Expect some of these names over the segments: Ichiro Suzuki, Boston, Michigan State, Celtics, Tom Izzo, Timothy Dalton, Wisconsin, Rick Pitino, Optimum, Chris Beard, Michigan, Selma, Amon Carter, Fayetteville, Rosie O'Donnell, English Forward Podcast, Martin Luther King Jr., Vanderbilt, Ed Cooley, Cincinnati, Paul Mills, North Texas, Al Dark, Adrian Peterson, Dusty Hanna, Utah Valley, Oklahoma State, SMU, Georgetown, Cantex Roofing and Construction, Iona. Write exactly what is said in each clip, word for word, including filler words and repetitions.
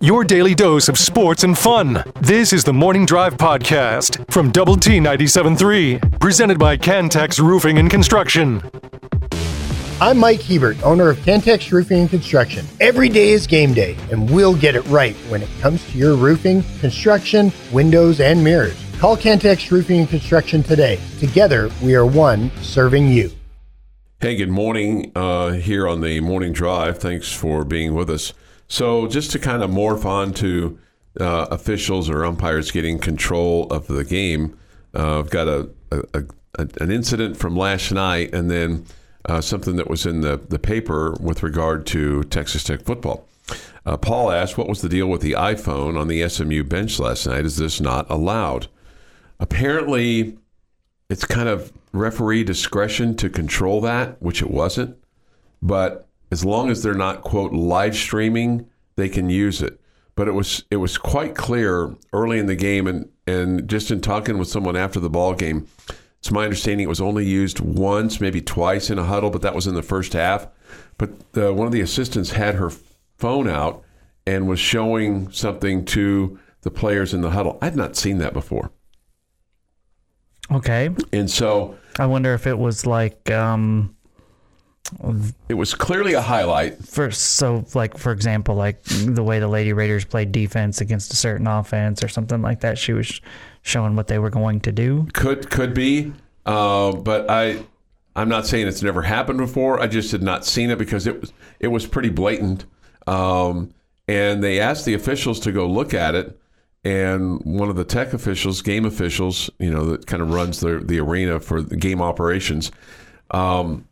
Your daily dose of sports and fun. This is the Morning Drive Podcast from Double T ninety-seven point three, presented by Cantex Roofing and Construction. I'm Mike Hebert, owner of Cantex Roofing and Construction. Every day is game day, and we'll get it right when it comes to your roofing, construction, windows, and mirrors. Call Cantex Roofing and Construction today. Together, we are one serving you. Hey, good morning uh, here on the Morning Drive. Thanks for being with us. So just to kind of morph on to uh, officials or umpires getting control of the game, uh, I've got a, a, a an incident from last night and then uh, something that was in the, the paper with regard to Texas Tech football. Uh, Paul asked, what was the deal with the iPhone on the S M U bench last night? Is this not allowed? Apparently, it's kind of referee discretion to control that, which it wasn't, but as long as they're not, quote, live streaming, they can use it. But it was it was quite clear early in the game, and, and just in talking with someone after the ball game, it's my understanding it was only used once, maybe twice in a huddle, but that was in the first half. But uh, one of the assistants had her phone out and was showing something to the players in the huddle. I'd not seen that before. Okay. And so I wonder if it was like... Um... It was clearly a highlight. For, so, like, for example, like the way the Lady Raiders played defense against a certain offense or something like that, she was showing what they were going to do. Could could be, uh, but I, I'm not saying it's never happened before. I just had not seen it because it was it was pretty blatant. Um, and they asked the officials to go look at it, and one of the tech officials, game officials, you know, that kind of runs the the arena for the game operations, um,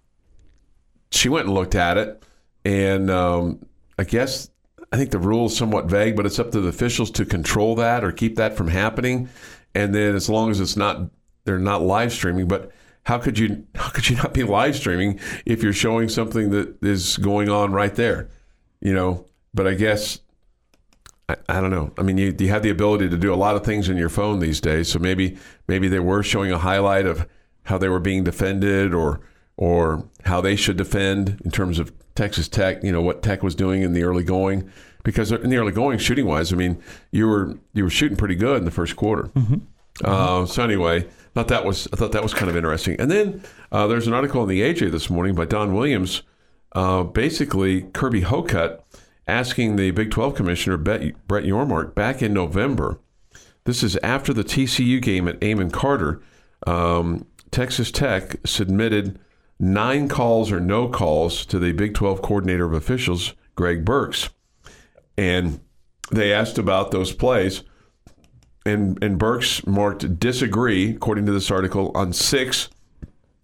she went and looked at it, and um, I guess I think the rule is somewhat vague, but it's up to the officials to control that or keep that from happening. And then, as long as it's not, they're not live streaming. But how could you how could you not be live streaming if you're showing something that is going on right there, you know? But I guess I, I don't know. I mean, you you have the ability to do a lot of things in your phone these days, so maybe maybe they were showing a highlight of how they were being defended or. or how they should defend in terms of Texas Tech, you know, what Tech was doing in the early going. Because in the early going, shooting-wise, I mean, you were you were shooting pretty good in the first quarter. Mm-hmm. Uh, so anyway, thought that was, I thought that was kind of interesting. And then uh, there's an article in the A J this morning by Don Williams, uh, basically Kirby Hocutt asking the Big twelve commissioner, Brett Yormark, back in November. This is after the T C U game at Amon Carter. Um, Texas Tech submitted nine calls or no calls to the Big twelve coordinator of officials, Greg Burks. And they asked about those plays, and, and Burks marked disagree, according to this article, on six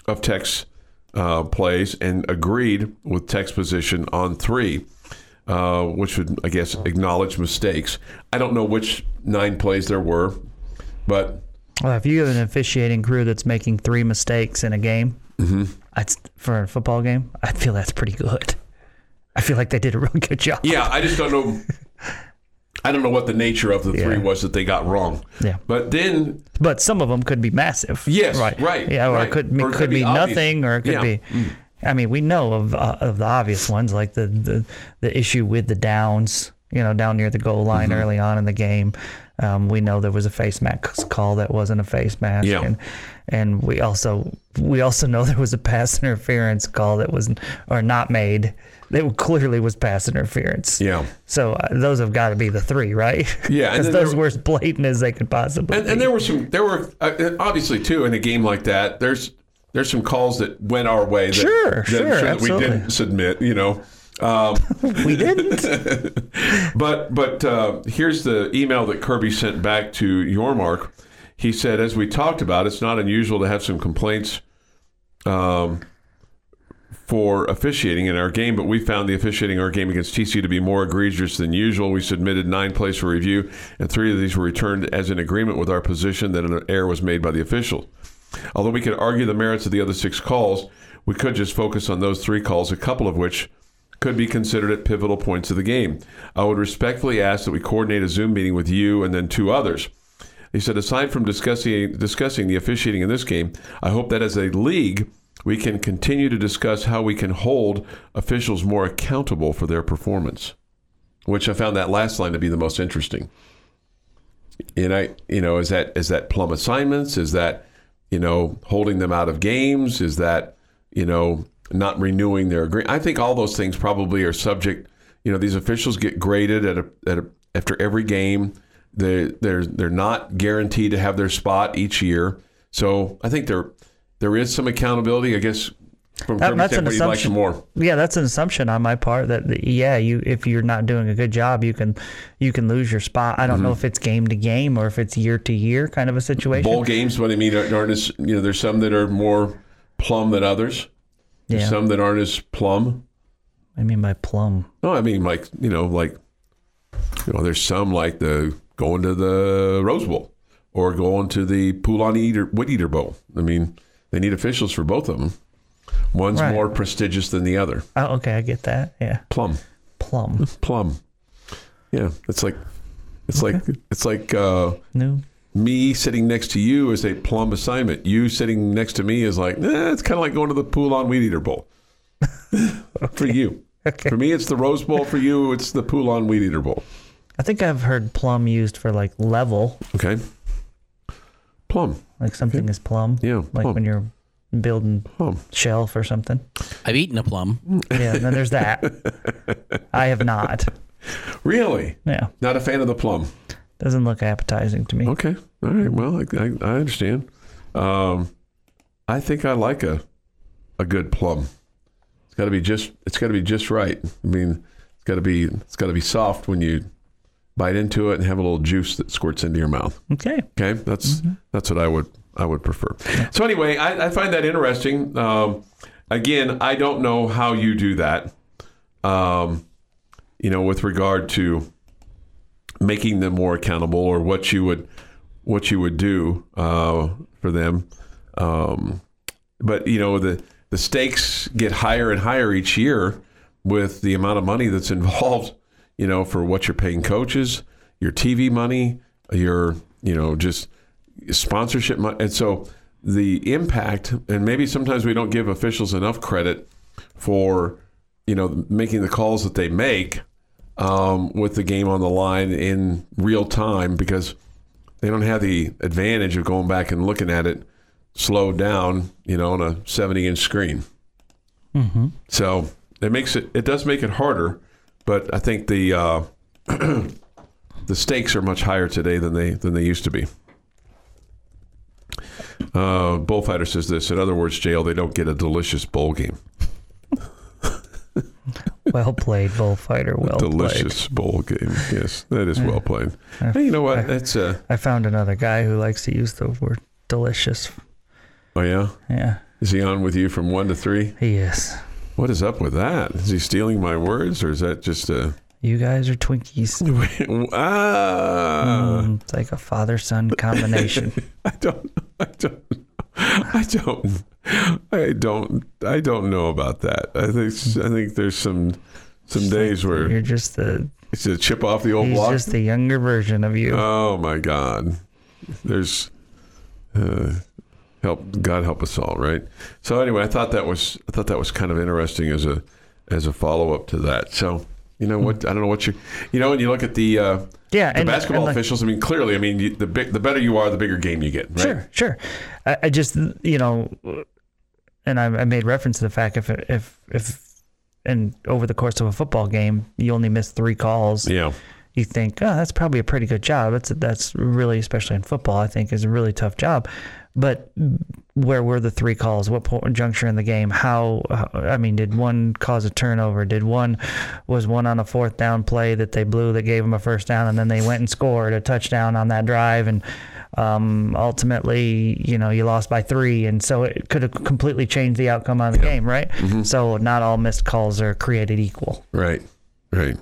of Tech's uh, plays and agreed with Tech's position on three, uh, which would, I guess, acknowledge mistakes. I don't know which nine plays there were, but... Well, if you have an officiating crew that's making three mistakes in a game... Mm-hmm. I'd, for a football game, I feel that's pretty good. I feel like they did a really good job. Yeah, I just don't know. I don't know what the nature of the yeah. three was that they got wrong. Yeah, but then, but some of them could be massive. Yes, right, right. Yeah, or right. it could or it could, could be, be nothing, or it could yeah. be. Mm. I mean, we know of uh, of the obvious ones, like the, the the issue with the downs, you know, down near the goal line mm-hmm. early on in the game. Um, we know there was a face mask call that wasn't a face mask, yeah. and and we also we also know there was a pass interference call that was or not made. That clearly was pass interference. Yeah. So uh, those have got to be the three, right? Yeah, because those were as blatant as they could possibly. And, be. and there were some. There were uh, obviously too in a game like that. There's there's some calls that went our way. That, sure, that, sure, sure that we didn't submit. You know. Um, we didn't. But but uh, here's the email that Kirby sent back to Yormark. He said, as we talked about, it's not unusual to have some complaints um, for officiating in our game, but we found the officiating in our game against T C U to be more egregious than usual. We submitted nine plays for review, and three of these were returned as in agreement with our position that an error was made by the official. Although we could argue the merits of the other six calls, we could just focus on those three calls, a couple of which could be considered at pivotal points of the game. I would respectfully ask that we coordinate a Zoom meeting with you and then two others. He said, aside from discussing discussing the officiating in this game, I hope that as a league, we can continue to discuss how we can hold officials more accountable for their performance. which I found that last line to be the most interesting. And I, you know, is that is that plum assignments? Is that, you know, holding them out of games? Is that, you know, not renewing their agreement? I think all those things probably are subject. You know, these officials get graded at a, at a, after every game. They they're they're not guaranteed to have their spot each year. So I think there there is some accountability, I guess. From that, that's an assumption. Like more. Yeah, that's an assumption on my part that yeah, you if you're not doing a good job, you can you can lose your spot. I don't mm-hmm. know if it's game to game or if it's year to year kind of a situation. Bowl games, what I mean, aren't as, you know, there's some that are more plum than others. There's yeah. some that aren't as plum. I mean by plum. No, I mean like you know like you know there's some like the going to the Rose Bowl or going to the Poulon Eater Wood Eater Bowl. I mean, they need officials for both of them. One's right. more prestigious than the other. Oh, okay, I get that. Yeah. Plum. Plum. Plum. Yeah, it's like it's okay. like it's like uh, no. me sitting next to you is a plum assignment. You sitting next to me is like, eh, it's kind of like going to the Poulon Wheat Eater Bowl. okay. For you. Okay. For me, it's the Rose Bowl. For you, it's the Poulon Wheat Eater Bowl. I think I've heard plum used for like level. Okay. Plum. Like something okay. is plum. Yeah. Like plum. When you're building plum. Shelf or something. I've eaten a plum. Yeah, and then there's that. I have not. Really? Yeah. Not a fan of the plum. Doesn't look appetizing to me. Okay. All right. Well, I, I, I understand. Um, I think I like a a good plum. It's got to be just. It's got to be just right. I mean, it's got to be. It's got to be soft when you bite into it and have a little juice that squirts into your mouth. Okay. Okay. That's mm-hmm. that's what I would. I would prefer. So anyway, I, I find that interesting. Um, again, I don't know how you do that, um, you know, with regard to making them more accountable or what you would what you would do uh, for them. Um, but, you know, the, the stakes get higher and higher each year with the amount of money that's involved, you know, for what you're paying coaches, your T V money, your, you know, just sponsorship money. And so the impact, and maybe sometimes we don't give officials enough credit for, you know, making the calls that they make um, with the game on the line in real time, because they don't have the advantage of going back and looking at it slowed down, you know, on a seventy inch screen. Mm-hmm. So it makes it, it does make it harder, but I think the uh, the stakes are much higher today than they than they used to be. Uh, Bullfighter says this. In other words, Jail, they don't get a delicious bowl game. Well played, Bullfighter. Well delicious played. Delicious bowl game. Yes, that is well played. I, hey, you know what? I, That's uh, I found another guy who likes to use the word delicious. Oh, yeah? Yeah. Is he on with you from one to three? He is. What is up with that? Is he stealing my words, or is that just a... You guys are Twinkies. ah. mm, it's like a father-son combination. I don't I don't I don't I don't I don't know about that. I think I think there's some some it's days like where you're just the it's a chip off the old he's block. Just the younger version of you. Oh my God. There's uh, help God help us all, right? So anyway, I thought that was I thought that was kind of interesting as a as a follow-up to that. So You know what? I don't know what you, you know, and you look at the uh, yeah, the and, basketball and like, officials. I mean, clearly, I mean, you, the big, the better you are, the bigger game you get. Right? Sure, sure. I, I just, you know, and I, I made reference to the fact if if if, and over the course of a football game, you only miss three calls. Yeah. You think, oh, that's probably a pretty good job. That's that's really, especially in football, I think, is a really tough job. But where were the three calls? What point, juncture in the game? How, how? I mean, did one cause a turnover? Did one was one on a fourth down play that they blew that gave them a first down, and then they went and scored a touchdown on that drive, and um, ultimately, you know, you lost by three, and so it could have completely changed the outcome of the yeah. game, right? Mm-hmm. So not all missed calls are created equal. Right. Right.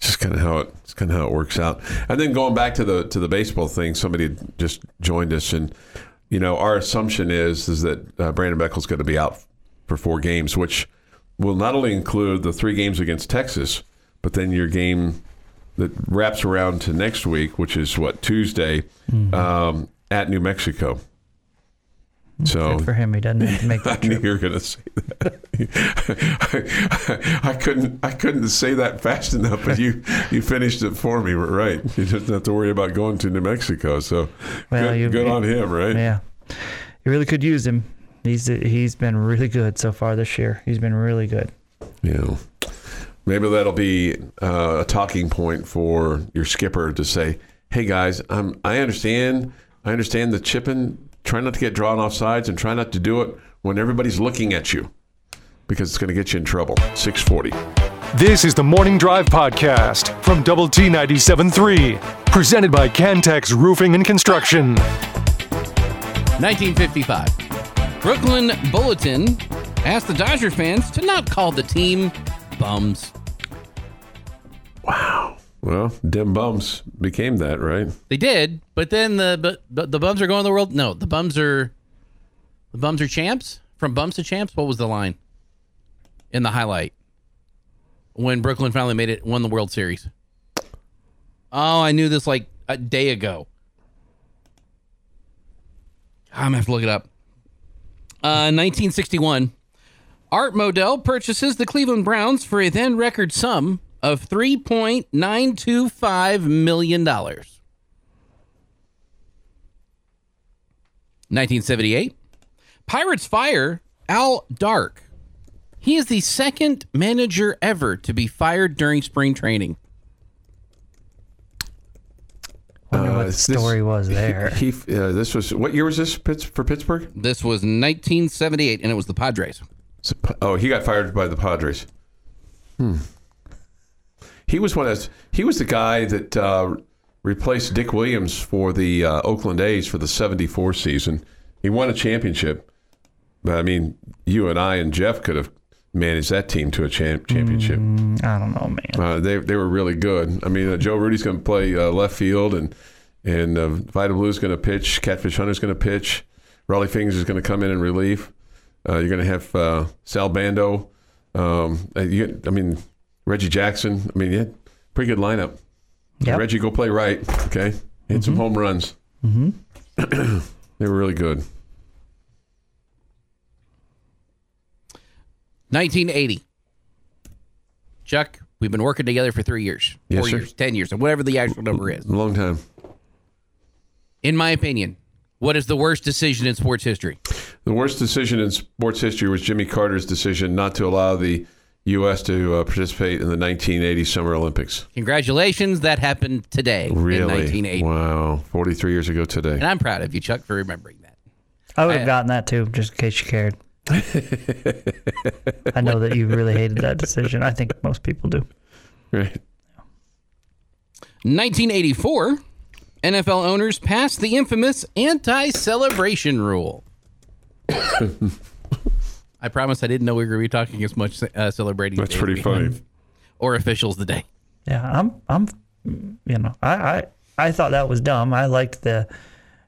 Just kind of how it, it's kind of how it works out. And then going back to the to the baseball thing, somebody just joined us, and you know our assumption is is that uh, Brandon Beckles going to be out for four games, which will not only include the three games against Texas, but then your game that wraps around to next week, which is what Tuesday mm-hmm. um, at New Mexico. So good for him, he doesn't have to make that trip. I knew you were going to say that. I, I couldn't. I couldn't say that fast enough, but you, you finished it for me. Right. He doesn't have to worry about going to New Mexico. So well, good, you, good on him, right? Yeah. You really could use him. He's he's been really good so far this year. He's been really good. Yeah. Maybe that'll be uh, a talking point for your skipper to say, "Hey guys, I'm. I understand. I understand the chipping. Try not to get drawn off sides and try not to do it when everybody's looking at you, because it's going to get you in trouble." six forty. This is the Morning Drive Podcast from Double T ninety-seven point three, presented by Cantex Roofing and Construction. nineteen fifty-five. Brooklyn Bulletin asked the Dodger fans to not call the team bums. Wow. Well, dim bums became that, right? They did, but then the but, but the bums are going to the world. No, the bums are the bums are champs. From bums to champs, what was the line in the highlight when Brooklyn finally made it, won the World Series? Oh, I knew this like a day ago. I'm gonna have to look it up. Uh, nineteen sixty-one, Art Modell purchases the Cleveland Browns for a then record sum of three point nine two five million dollars. nineteen seventy-eight, Pirates fire Al Dark. He is the second manager ever to be fired during spring training. I wonder uh, what the story this, was there. He, he, uh, this was, what year was this for Pittsburgh? This was nineteen seventy-eight, and it was the Padres. So, oh, he got fired by the Padres. Hmm. He was one of he was the guy that uh, replaced Dick Williams for the uh, Oakland A's for the seventy-four season. He won a championship. But I mean, you and I and Jeff could have managed that team to a champ- championship. Mm, I don't know, man. Uh, they they were really good. I mean, uh, Joe Rudy's going to play uh, left field, and and uh, Vita Blue's going to pitch. Catfish Hunter's going to pitch. Raleigh Fingers is going to come in in relief. Uh, you're going to have uh, Sal Bando. Um, you, I mean. Reggie Jackson. I mean, yeah, pretty good lineup. Yep. Reggie, go play right, okay? Hit mm-hmm. some home runs. Mm-hmm. They were really good. nineteen eighty. Chuck, we've been working together for three years, yes, four sir. years, ten years, or whatever the actual number is. A long time. In my opinion, what is the worst decision in sports history? The worst decision in sports history was Jimmy Carter's decision not to allow the U S to uh, participate in the nineteen eighty Summer Olympics. Congratulations, that happened today. Really? In nineteen eighty. Wow, forty-three years ago today. And I'm proud of you, Chuck, for remembering that. I would have I, gotten that too, just in case you cared. I know that you really hated that decision. I think most people do. Right. nineteen eighty-four, N F L owners passed the infamous anti-celebration rule. I promise I didn't know we were going to be talking as much uh, celebrating. That's pretty funny. Or officials the day. Yeah, I'm, I'm, you know, I, I, I thought that was dumb. I liked the,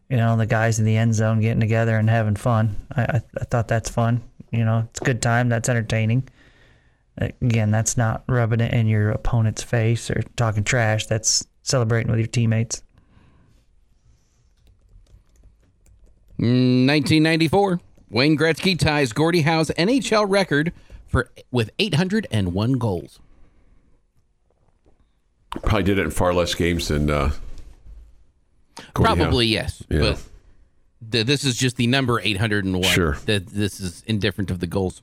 you know, the guys in the end zone getting together and having fun. I, I, I thought that's fun. You know, it's a good time. That's entertaining. Again, that's not rubbing it in your opponent's face or talking trash. That's celebrating with your teammates. nineteen ninety-four. Wayne Gretzky ties Gordie Howe's N H L record for with eight hundred one goals. Probably did it in far less games than uh, Gordie Probably, Howe. Yes. Yeah. But the, this is just the number eight hundred one. Sure. The, this is indifferent of the goals.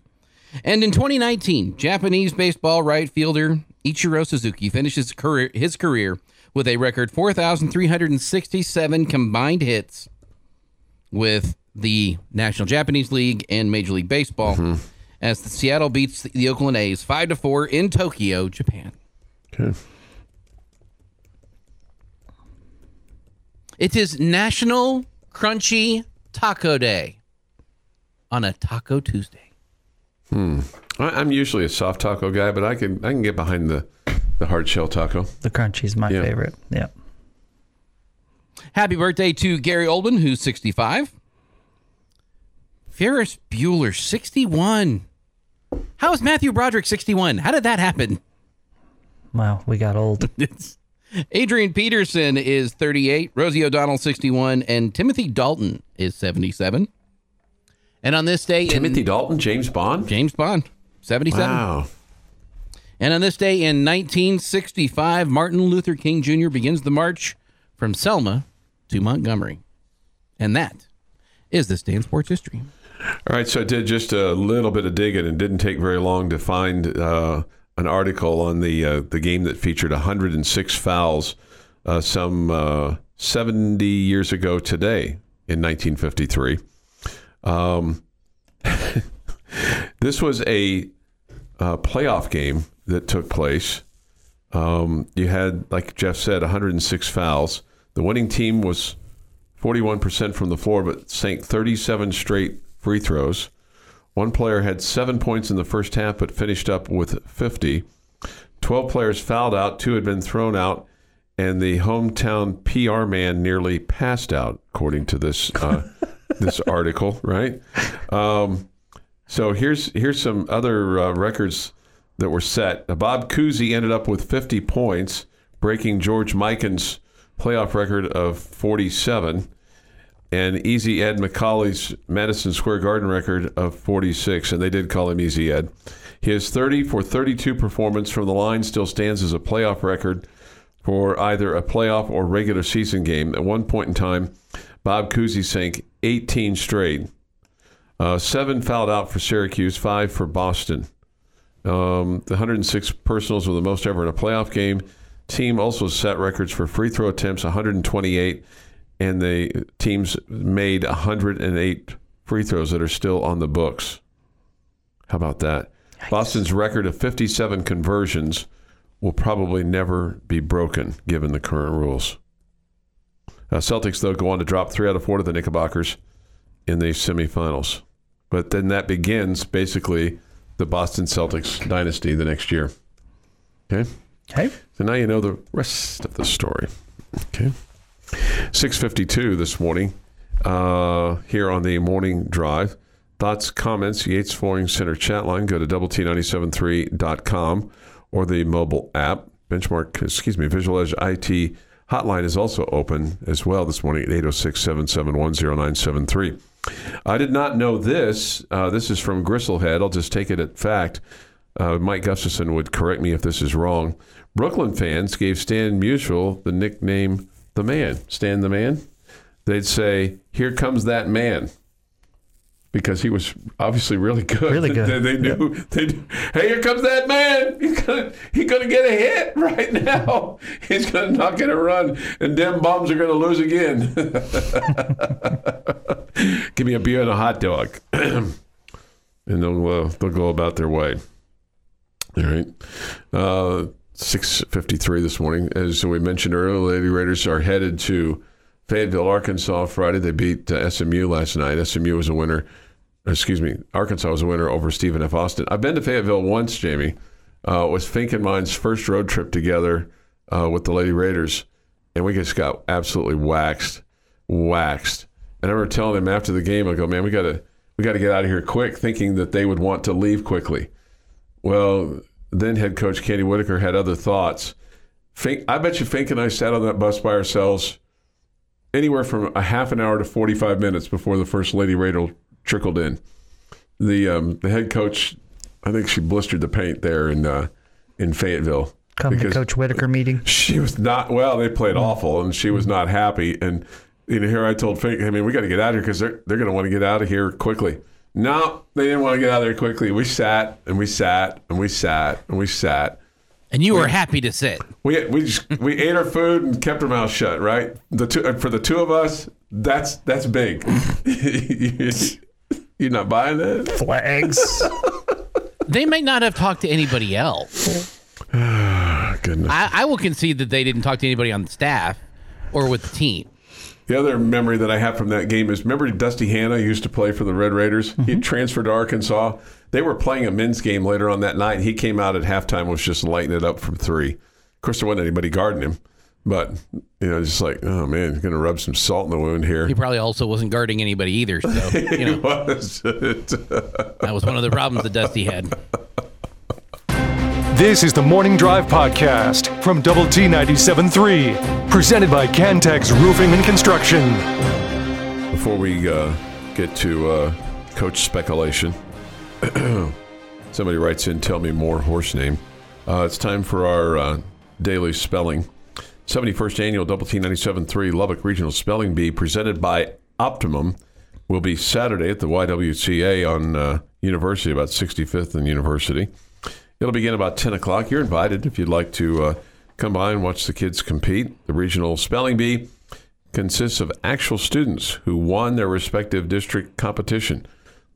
And in twenty nineteen, Japanese baseball right fielder Ichiro Suzuki finishes career, his career with a record four thousand three hundred sixty-seven combined hits with the National Japanese League and Major League Baseball, mm-hmm. as the Seattle beats the Oakland A's five to four in Tokyo, Japan. Okay. It is National Crunchy Taco Day on a Taco Tuesday. Hmm. I, I'm usually a soft taco guy, but I can I can get behind the, the hard shell taco. The crunchy's my yeah. favorite. Yeah. Happy birthday to Gary Oldman, who's sixty-five. Ferris Bueller, sixty-one. How is Matthew Broderick sixty-one? How did that happen? Wow, we got old. Adrian Peterson is thirty-eight, Rosie O'Donnell, sixty-one, and Timothy Dalton is seventy-seven. And on this day... Timothy in, Dalton, James Bond? James Bond, seventy-seven. Wow. And on this day in nineteen sixty-five, Martin Luther King Junior begins the march from Selma to Montgomery. And that is this day in sports history. All right, so I did just a little bit of digging and didn't take very long to find uh, an article on the uh, the game that featured one hundred six fouls uh, some uh, seventy years ago today in nineteen fifty-three. Um, this was a uh, playoff game that took place. Um, you had, like Jeff said, one hundred six fouls. The winning team was forty-one percent from the floor, but sank thirty-seven straight free throws. One player had seven points in the first half, but finished up with fifty. twelve players fouled out, two had been thrown out, and the hometown P R man nearly passed out, according to this uh, this article, right? Um, so here's here's some other uh, records that were set. Bob Cousy ended up with fifty points, breaking George Mikan's playoff record of forty-seven, and Easy Ed McCauley's Madison Square Garden record of forty-six, and they did call him Easy Ed. His thirty for thirty-two performance from the line still stands as a playoff record for either a playoff or regular season game. At one point in time, Bob Cousy sank eighteen straight, uh, seven fouled out for Syracuse, five for Boston. Um, the one hundred six personals were the most ever in a playoff game. Team also set records for free throw attempts, one hundred twenty-eight, and the teams made one hundred eight free throws that are still on the books. How about that? Yikes. Boston's record of fifty-seven conversions will probably never be broken, given the current rules. Uh, Celtics, though, go on to drop three out of four to the Knickerbockers in the semifinals. But then that begins, basically, the Boston Celtics dynasty the next year. Okay? Okay. So now you know the rest of the story. Okay. six fifty-two this morning uh, here on the Morning Drive. Thoughts, comments, Yates Flooring Center chat line. Go to double t ninety-seven three dot com or the mobile app. Benchmark, excuse me, Visual Edge I T hotline is also open as well this morning at eight oh six, seven seven one, oh nine seven three. I did not know this. Uh, this is from Gristlehead. I'll just take it at fact. Uh, Mike Gustafson would correct me if this is wrong. Brooklyn fans gave Stan Musial the nickname The Man. Stan the Man? They'd say, here comes that man. Because he was obviously really good. Really good. They, they knew. Yep. They knew, hey, here comes that man. He's going he's gonna get a hit right now. He's gonna not get a run, and them bombs are going to lose again. Give me a beer and a hot dog. And they'll, uh, they'll go about their way. All right. Uh, six fifty-three this morning. As we mentioned earlier, the Lady Raiders are headed to Fayetteville, Arkansas Friday. They beat uh, S M U last night. S M U was a winner. Excuse me. Arkansas was a winner over Stephen F. Austin. I've been to Fayetteville once, Jamie. Uh, it was Fink and mine's first road trip together uh, with the Lady Raiders, and we just got absolutely waxed, waxed. And I remember telling him after the game, I go, man, we got to we got to get out of here quick, thinking that they would want to leave quickly. Well, then head coach Kenny Whitaker had other thoughts. Fink, I bet you Fink and I sat on that bus by ourselves anywhere from a half an hour to forty-five minutes before the first Lady Raider trickled in. The um, the head coach, I think she blistered the paint there in uh, in Fayetteville. Come to Coach Whitaker meeting. She was not, well, they played awful, and she was not happy. And you know, here I told Fink, I mean, we got to get out of here because they're, they're going to want to get out of here quickly. No, they didn't want to get out of there quickly. We sat and we sat and we sat and we sat. And you were we, happy to sit. We we just, we ate our food and kept our mouth shut, right? The two, for the two of us, that's that's big. You're not buying that? Flags. They may not have talked to anybody else. Goodness. I, I will concede that they didn't talk to anybody on the staff or with the team. The other memory that I have from that game is, remember Dusty Hanna used to play for the Red Raiders? Mm-hmm. He transferred to Arkansas. They were playing a men's game later on that night. He came out at halftime and was just lighting it up from three. Of course, there wasn't anybody guarding him. But, you know, just like, oh, man, going to rub some salt in the wound here. He probably also wasn't guarding anybody either. So, you know, he wasn't. That was one of the problems that Dusty had. This is the Morning Drive Podcast from Double T ninety-seven point three, presented by Cantex Roofing and Construction. Before we uh, get to uh, Coach Speculation. Somebody writes in, tell me more horse name. Uh, it's time for our uh, daily spelling. seventy-first Annual Double T ninety-seven point three Lubbock Regional Spelling Bee presented by Optimum will be Saturday at the Y W C A on uh, University, about sixty-fifth and University. It'll begin about ten o'clock. You're invited if you'd like to uh, come by and watch the kids compete. The Regional Spelling Bee consists of actual students who won their respective district competition.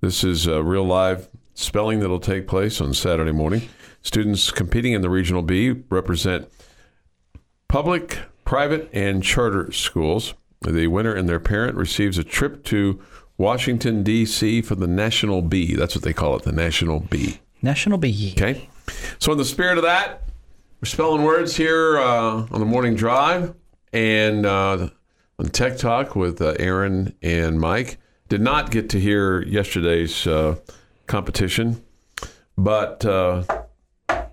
This is a real live spelling that will take place on Saturday morning. Students competing in the Regional Bee represent public, private, and charter schools. The winner and their parent receives a trip to Washington, D C for the National Bee. That's what they call it, the National Bee. National Bee. Okay. So in the spirit of that, we're spelling words here uh, on the morning drive and uh, on Tech Talk with uh, Aaron and Mike. Did not get to hear yesterday's uh, competition, but uh, I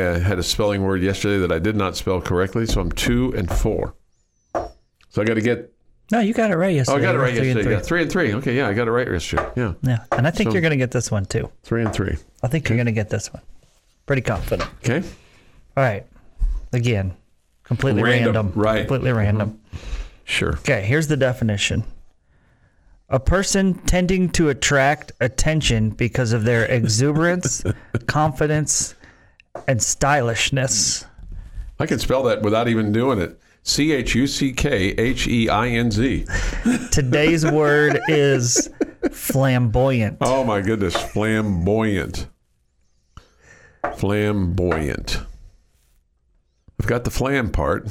uh, had a spelling word yesterday that I did not spell correctly, so I'm two and four. So I got to get... No, you got it right yesterday. Oh, I got it right three yesterday. Yeah, three and three. Okay, yeah, I got it right yesterday. Yeah. Yeah, and I think so, you're going to get this one, too. Three and three. I think okay. You're going to get this one. Pretty confident. Okay. All right. Again, completely random. random. Right. Completely random. Sure. Okay, here's the definition. A person tending to attract attention because of their exuberance, confidence, and stylishness. I can spell that without even doing it. C H U C K H E I N Z. Today's word is flamboyant. Oh, my goodness. Flamboyant. Flamboyant. I've got the flam part.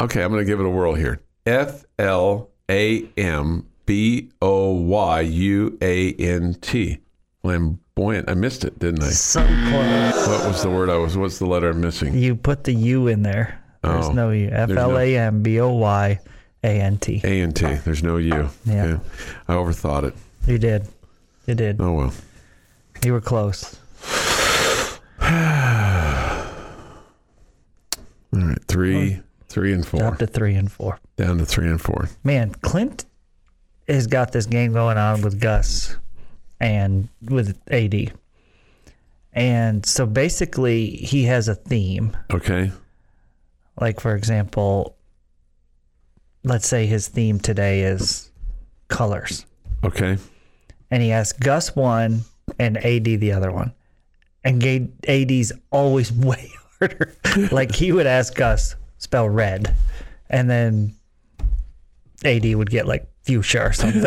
Okay, I'm going to give it a whirl here. F L A M B O Y U A N T. Flamboyant. I missed it, didn't I? So close. What was the word I was? What's the letter I'm missing? You put the U in there. There's oh, no U. F L A M B O Y A N T. A N T. There's no U. Yeah. yeah. I overthought it. You did. You did. Oh, well. You were close. All right. Three, well, three and four. Up to three and four. Down to three and four. Man, Clint has got this game going on with Gus. And with A D. And so basically he has a theme. Okay. Like, for example, let's say his theme today is colors. Okay. And he has Gus one and A D the other one. And A D's always way harder. Like, he would ask Gus, spell red. And then A D would get like fuchsia or something.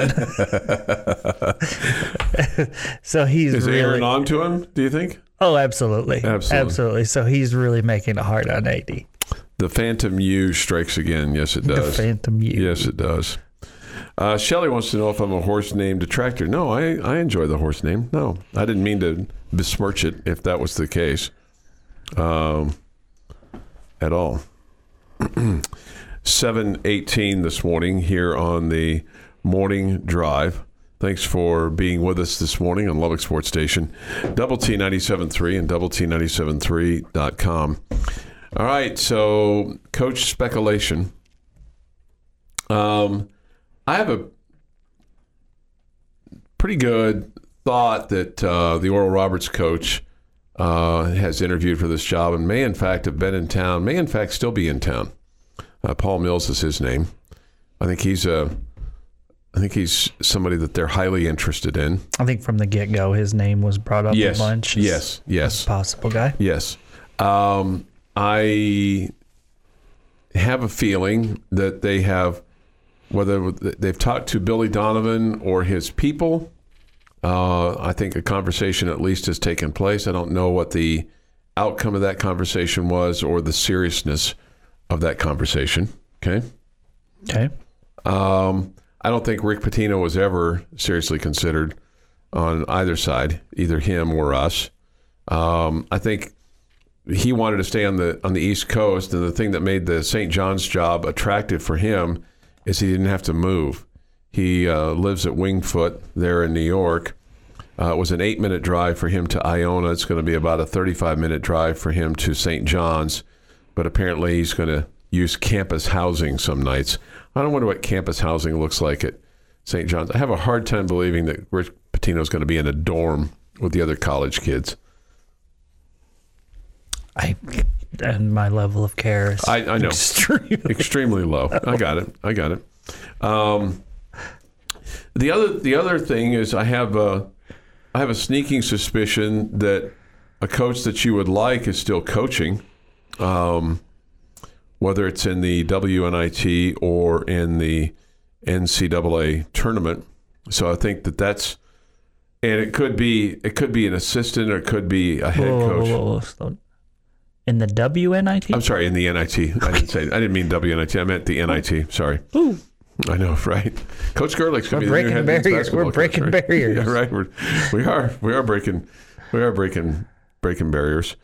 So he's Is really, Aaron on to him, do you think? Oh, absolutely. Absolutely. Absolutely. So he's really making it hard on A D. The Phantom U strikes again. Yes, it does. The Phantom U. Yes, it does. Uh, Shelly wants to know if I'm a horse name detractor. No, I, I enjoy the horse name. No, I didn't mean to besmirch it if that was the case um, at all. seven eighteen this morning here on the Morning Drive. Thanks for being with us this morning on Lubbock Sports Station, Double T ninety-seven point three and Double T ninety-seven point three dot com. All right, so Coach Speculation. Um, I have a pretty good thought that uh, the Oral Roberts coach uh, has interviewed for this job and may, in fact, have been in town, may, in fact, still be in town. Uh, Paul Mills is his name. I think he's a, I think he's somebody that they're highly interested in. I think from the get-go, his name was brought up yes, a bunch. As, yes, yes, possible guy. Yes, um, I have a feeling that they have, whether they've talked to Billy Donovan or his people. Uh, I think a conversation at least has taken place. I don't know what the outcome of that conversation was or the seriousness of that conversation. Okay. Okay. Um, I don't think Rick Pitino was ever seriously considered on either side, either him or us. Um, I think he wanted to stay on the on the East Coast, and the thing that made the Saint John's job attractive for him is he didn't have to move. He uh, lives at Wingfoot there in New York. Uh, it was an eight-minute drive for him to Iona. It's going to be about a thirty-five-minute drive for him to Saint John's. But apparently he's going to use campus housing some nights. I don't wonder what campus housing looks like at Saint John's. I have a hard time believing that Rick Pitino's going to be in a dorm with the other college kids. I, and my level of care is I, I know. extremely, extremely low. low. I got it. I got it. Um, the other the other thing is I have a, I have a sneaking suspicion that a coach that you would like is still coaching, um, whether it's in the W N I T or in the N C A A tournament. So I think that that's, and it could be it could be an assistant or it could be a head whoa, coach. Whoa, whoa, whoa, slow. In the W N I T? I'm sorry, in the N I T. I didn't say. I didn't mean W N I T. I meant the N I T. Sorry. Ooh. I know, right? Coach Gerlich's going to be the new head men's basketball coach. We're breaking barriers. We're breaking barriers. Yeah, right. We're, we are. We are breaking. We are breaking breaking barriers.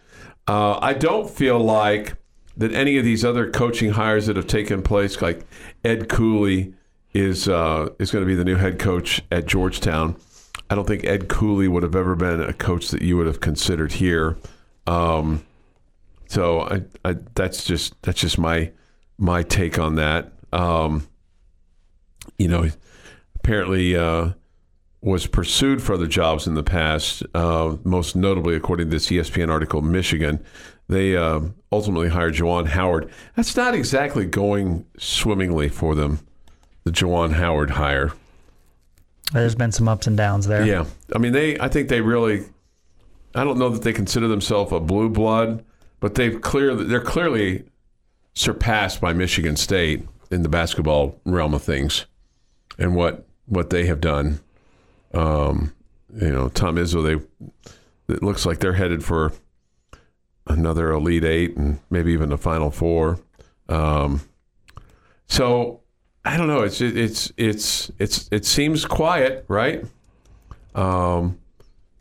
Uh, I don't feel like that any of these other coaching hires that have taken place, like Ed Cooley, is uh, is going to be the new head coach at Georgetown. I don't think Ed Cooley would have ever been a coach that you would have considered here. Um, So I, I, that's just that's just my my take on that. Um, you know, apparently uh, was pursued for other jobs in the past. Uh, most notably, according to this E S P N article, Michigan, they uh, ultimately hired Juwan Howard. That's not exactly going swimmingly for them. The Juwan Howard hire. There's been some ups and downs there. Yeah, I mean they. I think they really. I don't know that they consider themselves a blue blood. But they've clearly, they're clearly surpassed by Michigan State in the basketball realm of things, and what what they have done. Um, you know, Tom Izzo, they it looks like they're headed for another Elite Eight and maybe even a Final Four. Um, so I don't know. It's it, it's it's it's it seems quiet, right? Um,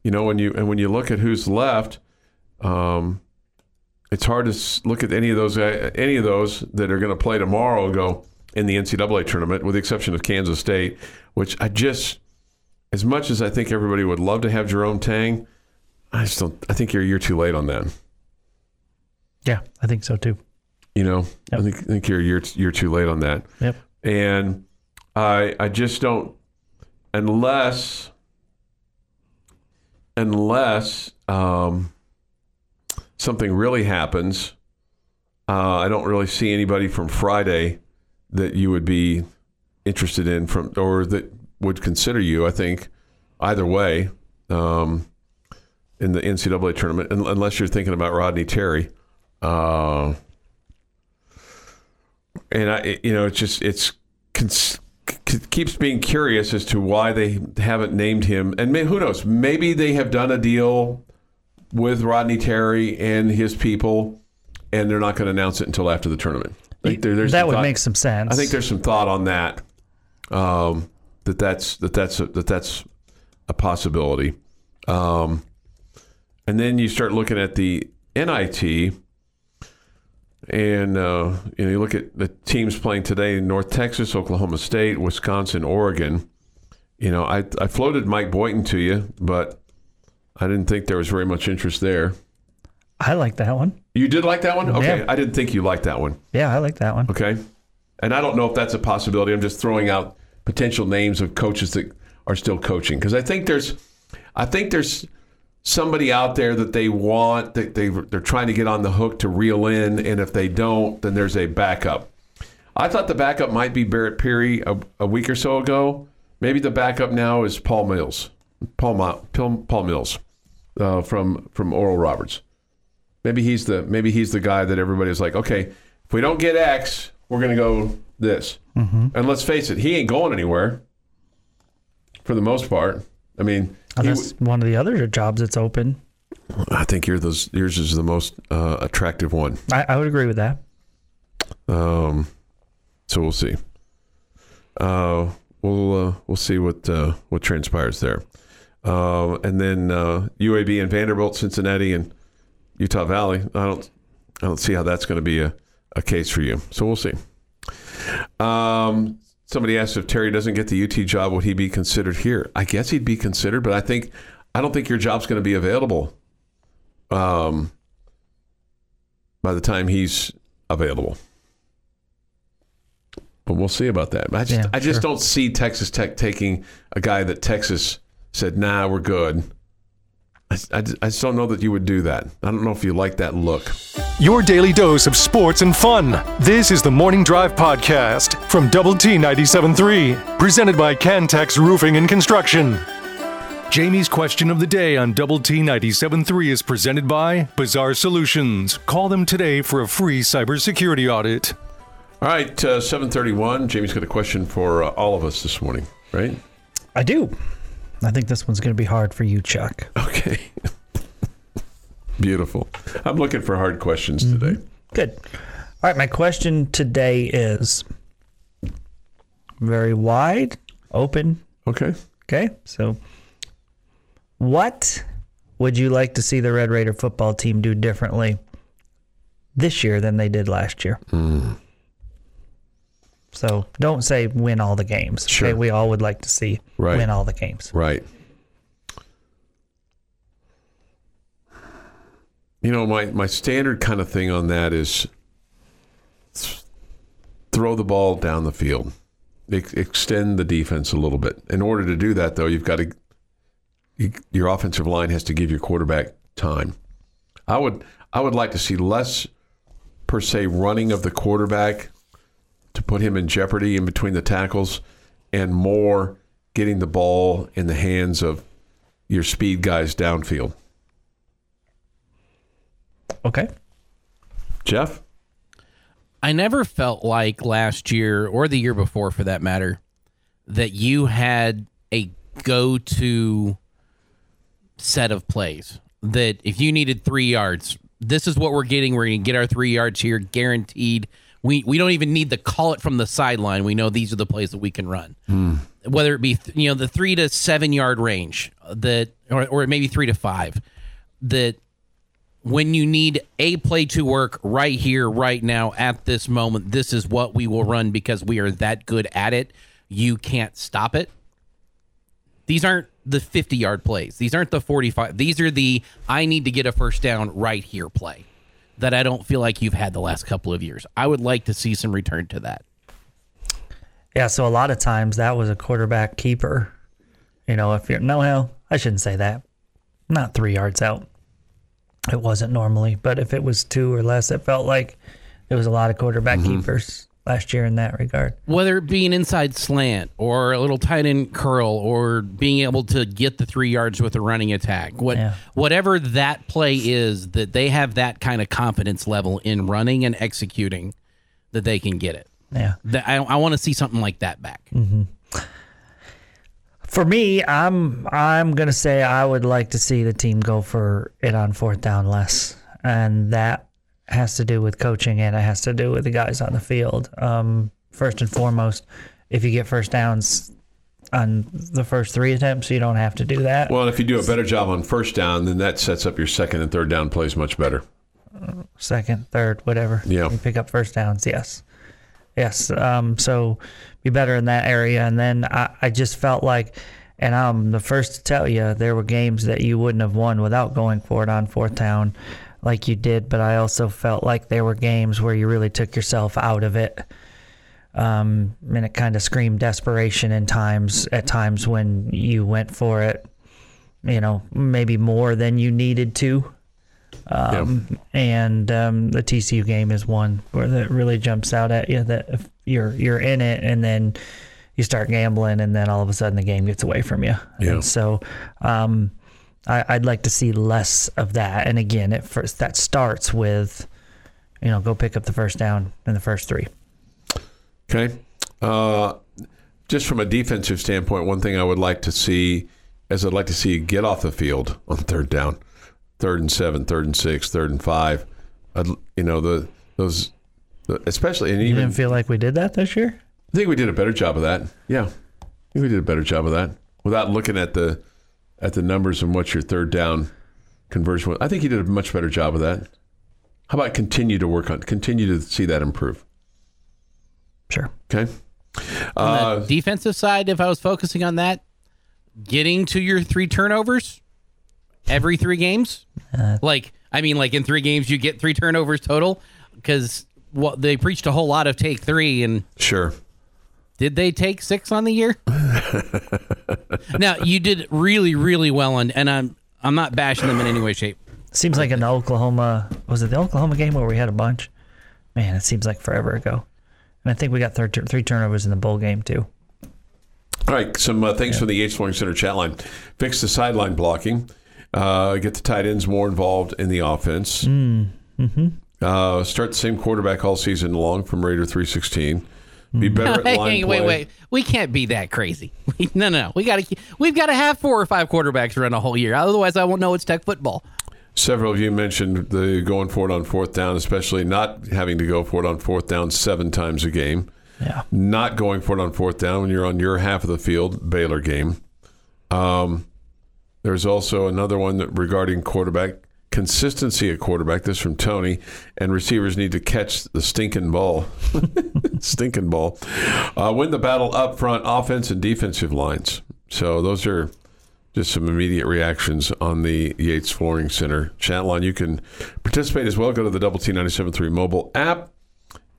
you know, when you and when you look at who's left. Um, It's hard to look at any of those any of those that are going to play tomorrow and go in the N C A A tournament, with the exception of Kansas State, which I just, as much as I think everybody would love to have Jerome Tang, I just don't. I think you're a year too late on that. Yeah, I think so too. You know, yep. I think I think you're a year you're too late on that. Yep. And I I just don't unless unless. Um, something really happens, uh, I don't really see anybody from Friday that you would be interested in from, or that would consider you, I think, either way, um, in the N C A A tournament, unless you're thinking about Rodney Terry. Uh, and, I, you know, it's just, it's cons- it keeps being curious as to why they haven't named him. And may, who knows, maybe they have done a deal with Rodney Terry and his people, and they're not going to announce it until after the tournament. I think there, there's that would thought, make some sense. I think there's some thought on that, um, that that's that that's a, that that's a possibility. Um, and then you start looking at the N I T, and uh, you know you look at the teams playing today in North Texas, Oklahoma State, Wisconsin, Oregon. You know, I I floated Mike Boynton to you, but I didn't think there was very much interest there. I like that one. You did like that one? Okay. Yeah. I didn't think you liked that one. Yeah, I like that one. Okay. And I don't know if that's a possibility. I'm just throwing out potential names of coaches that are still coaching. Because I think there's I think there's somebody out there that they want, that they, they're trying to get on the hook to reel in, and if they don't, then there's a backup. I thought the backup might be Barrett Peary a, a week or so ago. Maybe the backup now is Paul Mills. Paul, Paul Mills. Uh, from from Oral Roberts, maybe he's the maybe he's the guy that everybody's like, okay, if we don't get X, we're gonna go this. Mm-hmm. And let's face it, he ain't going anywhere for the most part. I mean, unless w- one of the other jobs that's open. I think you're those, yours is the most uh, attractive one. I, I would agree with that. Um, so we'll see. Uh, we'll uh, we'll see what uh, what transpires there. Uh, and then uh, U A B and Vanderbilt, Cincinnati, and Utah Valley. I don't, I don't see how that's going to be a, a case for you. So we'll see. Um, somebody asked if Terry doesn't get the U T job, would he be considered here? I guess he'd be considered, but I think I don't think your job's going to be available um, by the time he's available. But we'll see about that. I just yeah, I just sure. don't see Texas Tech taking a guy that Texas said, nah, we're good. I, I, I just don't know that you would do that. I don't know if you like that look. Your daily dose of sports and fun. This is the Morning Drive Podcast from Double T ninety-seven point three, presented by Cantex Roofing and Construction. Jamie's question of the day on Double T ninety-seven point three is presented by Bizarre Solutions. Call them today for a free cybersecurity audit. All right, uh, seven thirty-one. Jamie's got a question for uh, all of us this morning, right? I do. I think this one's going to be hard for you, Chuck. Okay. Beautiful. I'm looking for hard questions today. Mm-hmm. Good. All right, my question today is very wide, open. Okay. Okay, so... what would you like to see the Red Raider football team do differently this year than they did last year? Mm. So don't say win all the games. Sure. Okay? We all would like to see right. win all the games. Right. You know, my, my standard kind of thing on that is throw the ball down the field. Ex- extend the defense a little bit. In order to do that, though, you've got to... your offensive line has to give your quarterback time. I would I would like to see less, per se, running of the quarterback to put him in jeopardy in between the tackles and more getting the ball in the hands of your speed guys downfield. Okay. Jeff? I never felt like last year, or the year before for that matter, that you had a go-to... set of plays that if you needed three yards, this is what we're getting. We're going to get our three yards here guaranteed. We we don't even need to call it from the sideline. We know these are the plays that we can run, mm. whether it be, you know, the three to seven yard range that, or, or maybe three to five, that when you need a play to work right here, right now, at this moment, this is what we will run because we are that good at it. You can't stop it. These aren't the fifty-yard plays. These aren't the forty-five. These are the I need to get a first down right here play that I don't feel like you've had the last couple of years. I would like to see some return to that. Yeah, so a lot of times that was a quarterback keeper. You know, if you're – no, hell, I shouldn't say that. Not three yards out. It wasn't normally. But if it was two or less, it felt like there was a lot of quarterback mm-hmm. keepers last year in that regard. Whether it be an inside slant or a little tight end curl or being able to get the three yards with a running attack, what yeah. whatever that play is, that they have that kind of confidence level in running and executing that they can get it. Yeah, I, I want to see something like that back. Mm-hmm. For me, I'm I'm going to say I would like to see the team go for it on fourth down less, and that has to do with coaching and it has to do with the guys on the field. Um, first and foremost, if you get first downs on the first three attempts, you don't have to do that. Well, if you do a better job on first down, then that sets up your second and third down plays much better. Second, third, whatever. Yeah. You pick up first downs, yes. Yes, um, so be better in that area. And then I, I just felt like, and I'm the first to tell you, there were games that you wouldn't have won without going for it on fourth down like you did, but I also felt like there were games where you really took yourself out of it. Um, and it kind of screamed desperation in times, at times when you went for it, you know, maybe more than you needed to. Um, yeah. And um, the T C U game is one where that really jumps out at you, that if you're you're in it and then you start gambling and then all of a sudden the game gets away from you. Yeah. And so... Um, I'd like to see less of that. And again, at first, that starts with, you know, go pick up the first down in the first three. Okay. Uh, just from a defensive standpoint, one thing I would like to see is I'd like to see you get off the field on third down, third and seven, third and six, third and five. I'd, you know, the those, the, especially. And you even, didn't feel like we did that this year? I think we did a better job of that. Yeah. I think we did a better job of that without looking at the at the numbers and what's your third down conversion was. I think he did a much better job of that. How about continue to work on, continue to see that improve? Sure. Okay. Uh, on the defensive side, if I was focusing on that, getting to your three turnovers every three games. Uh, like, I mean, like in three games, you get three turnovers total because well, they preached a whole lot of take three. And sure. Did they take six on the year? Now, you did really, really well, and, and I'm I'm not bashing them in any way, shape. Seems like in the Oklahoma, was it the Oklahoma game where we had a bunch? Man, it seems like forever ago. And I think we got third, three turnovers in the bowl game, too. All right, some uh, thanks yeah. for the Yates Flooring Center chat line. Fix the sideline blocking. Uh, get the tight ends more involved in the offense. Mm. Mm-hmm. Uh, start the same quarterback all season long from Raider three sixteen. Be better at line play. Wait, wait. We can't be that crazy. No, no, no. We gotta, we've got to have four or five quarterbacks run a whole year. Otherwise, I won't know it's Tech football. Several of you mentioned the going for it on fourth down, especially not having to go for it on fourth down seven times a game. Yeah. Not going for it on fourth down when you're on your half of the field, Baylor game. Um, there's also another one that regarding quarterback. Consistency at quarterback. This from Tony. And receivers need to catch the stinking ball. Stinking ball. Uh, win the battle up front, offense and defensive lines. So those are just some immediate reactions on the Yates Flooring Center chat line. You can participate as well. Go to the Double T ninety-seven point three mobile app.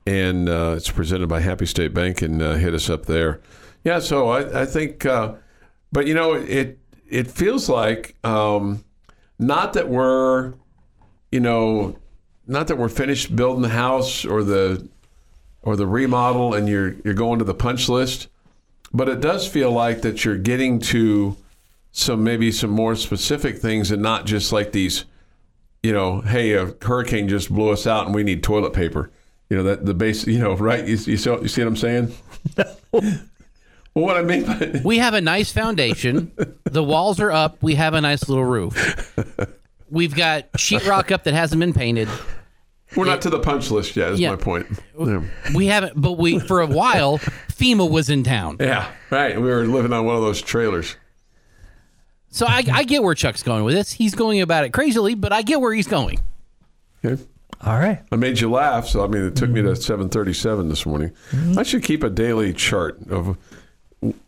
And uh, it's presented by Happy State Bank. And uh, hit us up there. Yeah, so I, I think... Uh, but, you know, it, it feels like... Um, Not that we're, you know, not that we're finished building the house or the or the remodel and you're you're going to the punch list, but it does feel like that you're getting to some maybe some more specific things and not just like these, you know, hey, a hurricane just blew us out and we need toilet paper. You know, that the base, you know, right? You, you, see, you see what I'm saying? Well, what I mean by... We have a nice foundation. The walls are up. We have a nice little roof. We've got sheetrock up that hasn't been painted. We're it, not to the punch list yet, is yeah. my point. Yeah. We haven't, but we for a while, FEMA was in town. Yeah, right. We were living on one of those trailers. So I, I get where Chuck's going with this. He's going about it crazily, but I get where he's going. Okay. All right. I made you laugh, so I mean, it took mm-hmm. me to seven thirty-seven this morning. Mm-hmm. I should keep a daily chart of...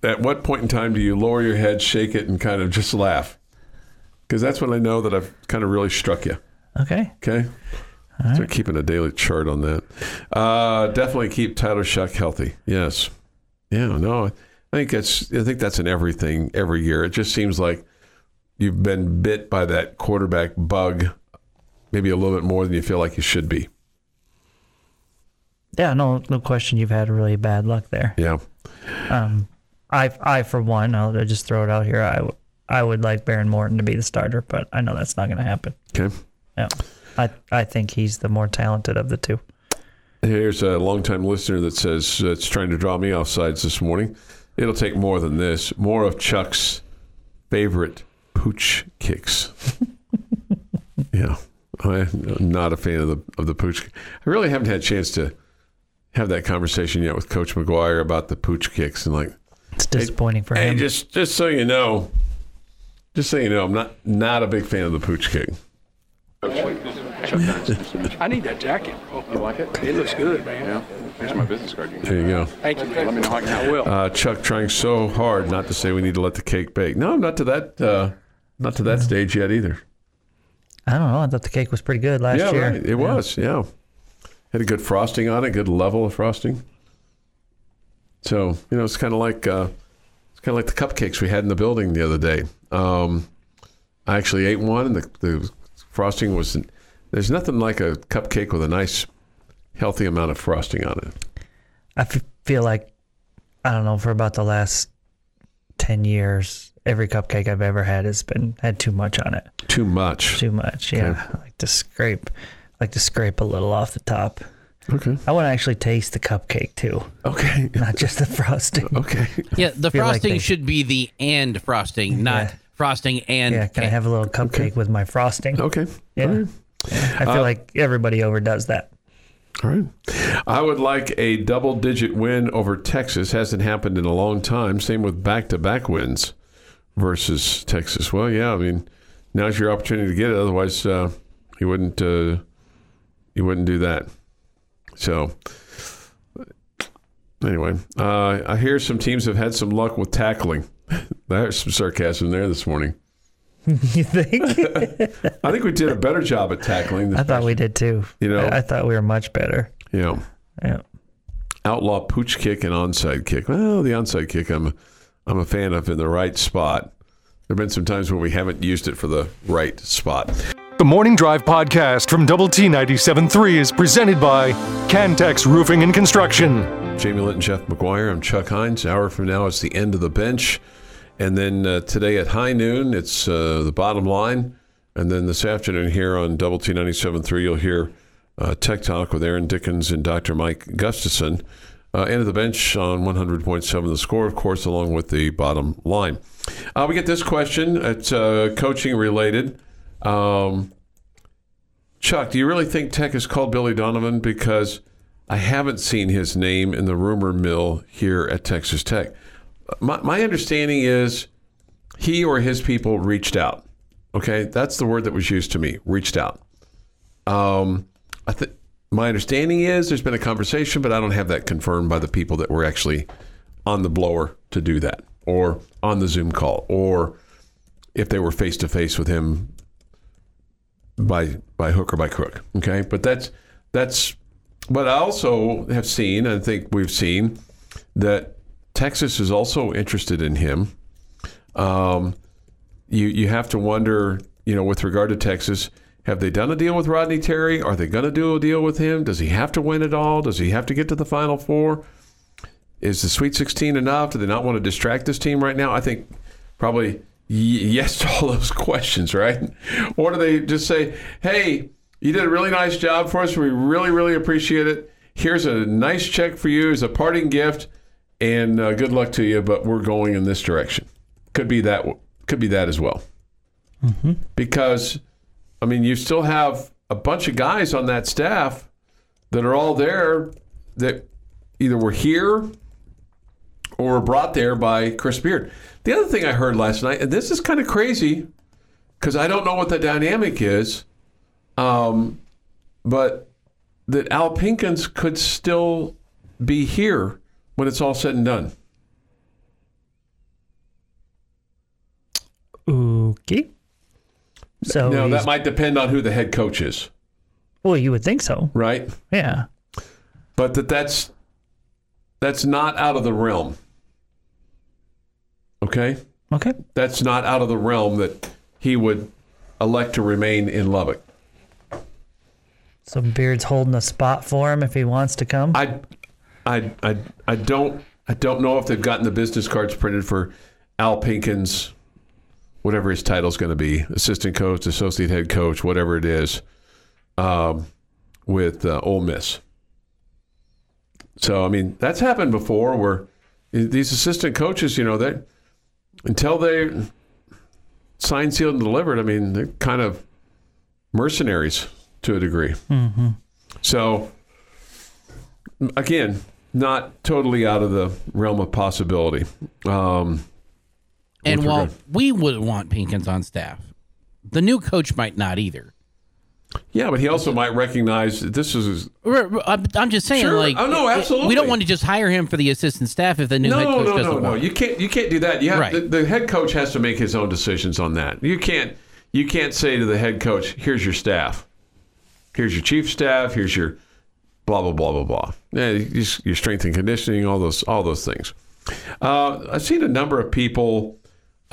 At what point in time do you lower your head, shake it, and kind of just laugh? Because that's when I know that I've kind of really struck you. Okay. Okay? All so right. Keeping a daily chart on that. Uh, definitely keep Tyler Shuck healthy. Yes. Yeah, no, I think that's, I think that's in everything every year. It just seems like you've been bit by that quarterback bug maybe a little bit more than you feel like you should be. Yeah, no, no question you've had really bad luck there. Yeah. Um. I, I for one, I'll just throw it out here, I, w- I would like Baron Morton to be the starter, but I know that's not going to happen. Okay. Yeah. I, I think he's the more talented of the two. Here's a longtime listener that says uh, it's trying to draw me off sides this morning. It'll take more than this. More of Chuck's favorite pooch kicks. Yeah. I'm not a fan of the of the pooch. I really haven't had a chance to have that conversation yet with Coach McGuire about the pooch kicks and like, it's disappointing hey, for him. Hey, just just so you know, just so you know, I'm not, not a big fan of the pooch kick. I need that jacket. Oh, you like it? It looks good, man. Yeah. Here's my business card. You there you go. Thank you. Let me know how I can. I will. Uh, Chuck trying so hard not to say we need to let the cake bake. No, I'm not to that. Uh, not to that yeah. stage yet either. I don't know. I thought the cake was pretty good last yeah, year. Right. It yeah. was. Yeah, had a good frosting on it. Good level of frosting. So, you know, it's kind of like uh, it's kind of like the cupcakes we had in the building the other day. Um, I actually ate one, and the, the frosting was – there's nothing like a cupcake with a nice, healthy amount of frosting on it. I f- feel like, I don't know, for about the last ten years, every cupcake I've ever had has been had too much on it. Too much. Too much, yeah. Okay. I like to scrape, I like to scrape a little off the top. Okay. I want to actually taste the cupcake too. Okay. Not just the frosting. Okay. Yeah, the frosting like they... should be the and frosting, not yeah. frosting and. Yeah, can I have a little cupcake okay. with my frosting? Okay. Yeah. All right. yeah. I feel uh, like everybody overdoes that. All right. I would like a double-digit win over Texas. Hasn't happened in a long time. Same with back-to-back wins versus Texas. Well, yeah. I mean, now's your opportunity to get it. Otherwise, uh, you wouldn't. Uh, you wouldn't do that. So, anyway, uh, I hear some teams have had some luck with tackling. There's some sarcasm there this morning. You think? I think we did a better job at tackling. This I thought past. we did too. You know, I, I thought we were much better. Yeah. Yeah. outlaw pooch kick and onside kick. Well, the onside kick I'm I'm a fan of in the right spot. There have been some times when we haven't used it for the right spot. The Morning Drive podcast from Double T ninety-seven point three is presented by Cantex Roofing and Construction. Jamie Litton, Jeff McGuire. I'm Chuck Hines. An hour from now, it's the end of the bench. And then uh, today at high noon, it's uh, the bottom line. And then this afternoon here on Double T ninety-seven point three, you'll hear uh, Tech Talk with Aaron Dickens and Doctor Mike Gustafson. Uh, end of the bench on one hundred point seven The Score, of course, along with the bottom line. Uh, we get this question. It's uh, coaching related. Um, Chuck, do you really think Tech has called Billy Donovan? Because I haven't seen his name in the rumor mill here at Texas Tech. My, my understanding is he or his people reached out. Okay, that's the word that was used to me, reached out. Um, I th- my understanding is there's been a conversation, but I don't have that confirmed by the people that were actually on the blower to do that, or on the Zoom call, or if they were face-to-face with him by by hook or by crook. Okay, but that's that's what I also have seen, I think we've seen, that Texas is also interested in him. Um You you have to wonder, you know, with regard to Texas, have they done a deal with Rodney Terry? Are they going to do a deal with him? Does he have to win it all? Does he have to get to the Final Four? Is the Sweet sixteen enough? Do they not want to distract this team right now? I think probably yes to all those questions, right? Or do they just say, hey, you did a really nice job for us. We really, really appreciate it. Here's a nice check for you as a parting gift, and uh, good luck to you, but we're going in this direction. Could be that w- Could be that as well. Mm-hmm. Because, I mean, you still have a bunch of guys on that staff that are all there that either were here or were brought there by Chris Beard. The other thing I heard last night, and this is kind of crazy because I don't know what the dynamic is, um, but that Al Pinkins could still be here when it's all said and done. Okay. So now that might depend on who the head coach is. Well, you would think so. Right? Yeah. But that that's that's not out of the realm. Okay? Okay. That's not out of the realm that he would elect to remain in Lubbock. So Beard's holding a spot for him if he wants to come? I I I I don't I don't know if they've gotten the business cards printed for Al Pinkins, whatever his title's going to be, assistant coach, associate head coach, whatever it is, um, with uh, Ole Miss. So, I mean, that's happened before where these assistant coaches, you know, they until they signed, sealed, and delivered, I mean, they're kind of mercenaries to a degree. Mm-hmm. So, again, not totally out of the realm of possibility. Um And With while regard. we would want Pinkins on staff, the new coach might not either. Yeah, but he also might recognize that this is... I'm just saying, sure. like... Oh, no, absolutely. We don't want to just hire him for the assistant staff if the new no, head coach no, doesn't no, want No, no, no, you can't, you can't do that. You have, right. the, the head coach has to make his own decisions on that. You can't, you can't say to the head coach, here's your staff. Here's your chief staff. Here's your blah, blah, blah, blah, blah. Yeah, your strength and conditioning, all those, all those things. Uh, I've seen a number of people...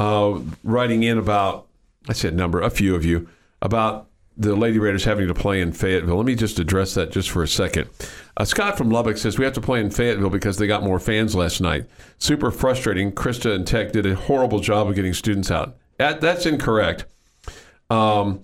Uh, writing in about, I said number, a few of you, about the Lady Raiders having to play in Fayetteville. Let me just address that just for a second. Uh, Scott from Lubbock says, we have to play in Fayetteville because they got more fans last night. Super frustrating. Krista and Tech did a horrible job of getting students out. That, that's incorrect. Um,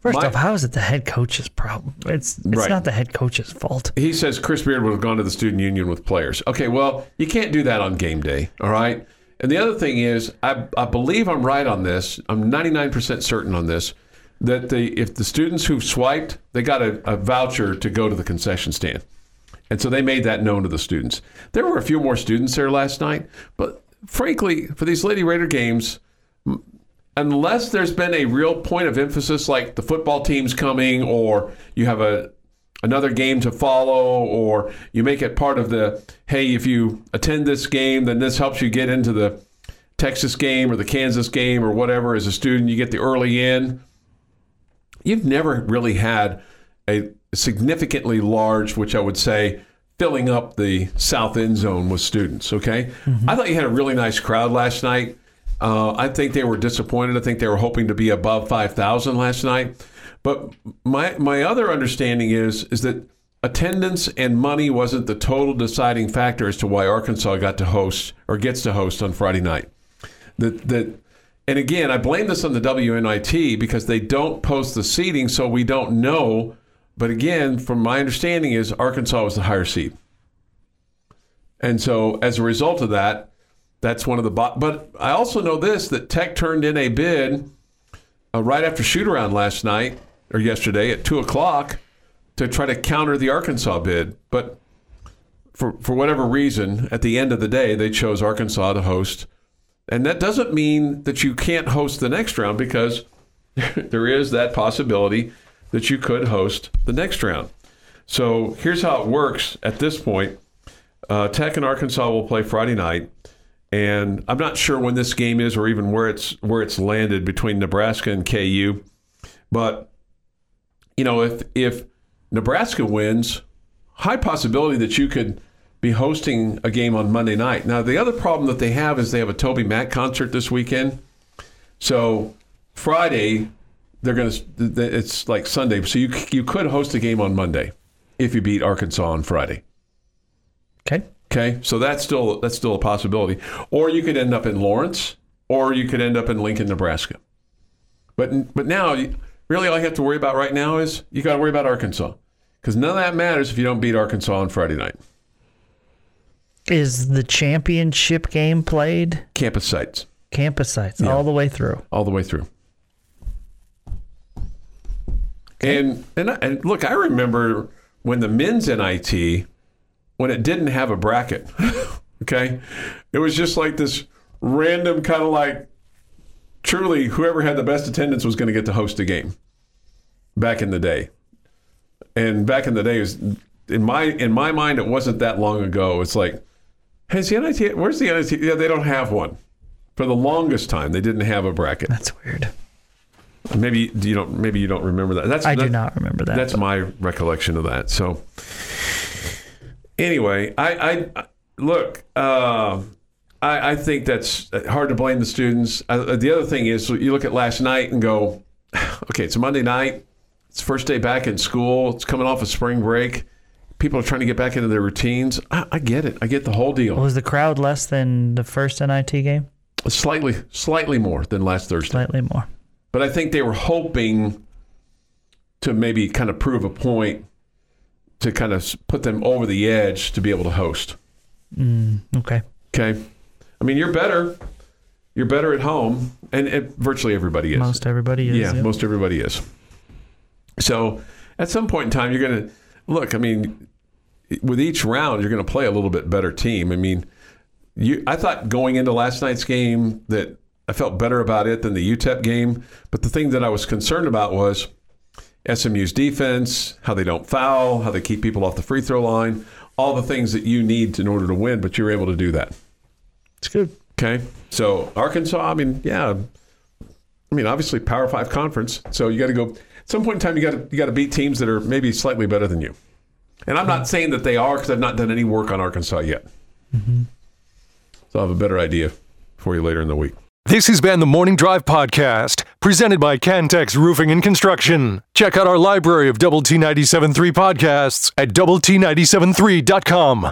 First my, off, how is it the head coach's problem? It's, it's right. not the head coach's fault. He says Chris Beard would have gone to the student union with players. Okay, well, you can't do that on game day, all right? And the other thing is, I, I believe I'm right on this. I'm ninety-nine percent certain on this, that the if the students who swiped, they got a, a voucher to go to the concession stand. And so they made that known to the students. There were a few more students there last night. But frankly, for these Lady Raider games, unless there's been a real point of emphasis, like the football team's coming, or you have a another game to follow, or you make it part of the, hey, if you attend this game, then this helps you get into the Texas game or the Kansas game or whatever. As a student, you get the early in. You've never really had a significantly large, which I would say filling up the south end zone with students, okay? Mm-hmm. I thought you had a really nice crowd last night. Uh, I think they were disappointed. I think they were hoping to be above five thousand last night. But my my other understanding is is that attendance and money wasn't the total deciding factor as to why Arkansas got to host or gets to host on Friday night. That that and again, I blame this on the W N I T because they don't post the seating, so we don't know. But again, from my understanding is Arkansas was the higher seed. And so as a result of that, that's one of the bo- – but I also know this, that Tech turned in a bid uh, right after shoot-around last night or yesterday at two o'clock to try to counter the Arkansas bid. But for for whatever reason, at the end of the day, they chose Arkansas to host. And that doesn't mean that you can't host the next round because there is that possibility that you could host the next round. So here's how it works at this point. Uh, Tech and Arkansas will play Friday night. And I'm not sure when this game is or even where it's where it's landed between Nebraska and K U. But, you know, if if Nebraska wins, high possibility that you could be hosting a game on Monday night. Now, the other problem that they have is they have a Toby Mac concert this weekend. So Friday, they're going to – it's like Sunday. So you, you could host a game on Monday if you beat Arkansas on Friday. Okay. Okay, so that's still that's still a possibility. Or you could end up in Lawrence, or you could end up in Lincoln, Nebraska. But but now, really all you have to worry about right now is you got to worry about Arkansas. Because none of that matters if you don't beat Arkansas on Friday night. Is the championship game played? Campus sites. Campus sites, yeah. All the way through. All the way through. Okay. And, and, I, and look, I remember when the men's N I T... when it didn't have a bracket, okay? It was just like this random kind of like, truly, whoever had the best attendance was going to get to host a game back in the day. And back in the day, was, in my in my mind, it wasn't that long ago. It's like, has the N I T, where's the N I T? Yeah, they don't have one. For the longest time, they didn't have a bracket. That's weird. Maybe you don't, maybe you don't remember that. That's, I that's, do not remember that. That's but. My recollection of that, so... Anyway, I, I look. Uh, I, I think that's hard to blame the students. I, the other thing is, you look at last night and go, "Okay, it's Monday night. It's first day back in school. It's coming off of spring break. People are trying to get back into their routines." I, I get it. I get the whole deal. Was the crowd less than the first N I T game? Slightly, slightly more than last Thursday. Slightly more. But I think they were hoping to maybe kind of prove a point, to kind of put them over the edge to be able to host. Mm, okay. Okay. I mean, you're better. You're better at home, and, and virtually everybody is. Most everybody is. Yeah, yep. Most everybody is. So at some point in time, you're going to – look, I mean, with each round, you're going to play a little bit better team. I mean, you, I thought going into last night's game that I felt better about it than the U T E P game, but the thing that I was concerned about was – S M U's defense, how they don't foul, how they keep people off the free throw line, all the things that you need in order to win, but you're able to do that. It's good. Okay. So Arkansas, I mean, yeah. I mean, obviously Power Five conference. So you got to go at some point in time you gotta you gotta beat teams that are maybe slightly better than you. And I'm not saying that they are because I've not done any work on Arkansas yet. Mm-hmm. So I'll have a better idea for you later in the week. This has been the Morning Drive Podcast, presented by Cantex Roofing and Construction. Check out our library of Double T ninety-seven point three podcasts at double T ninety-seven point three dot com.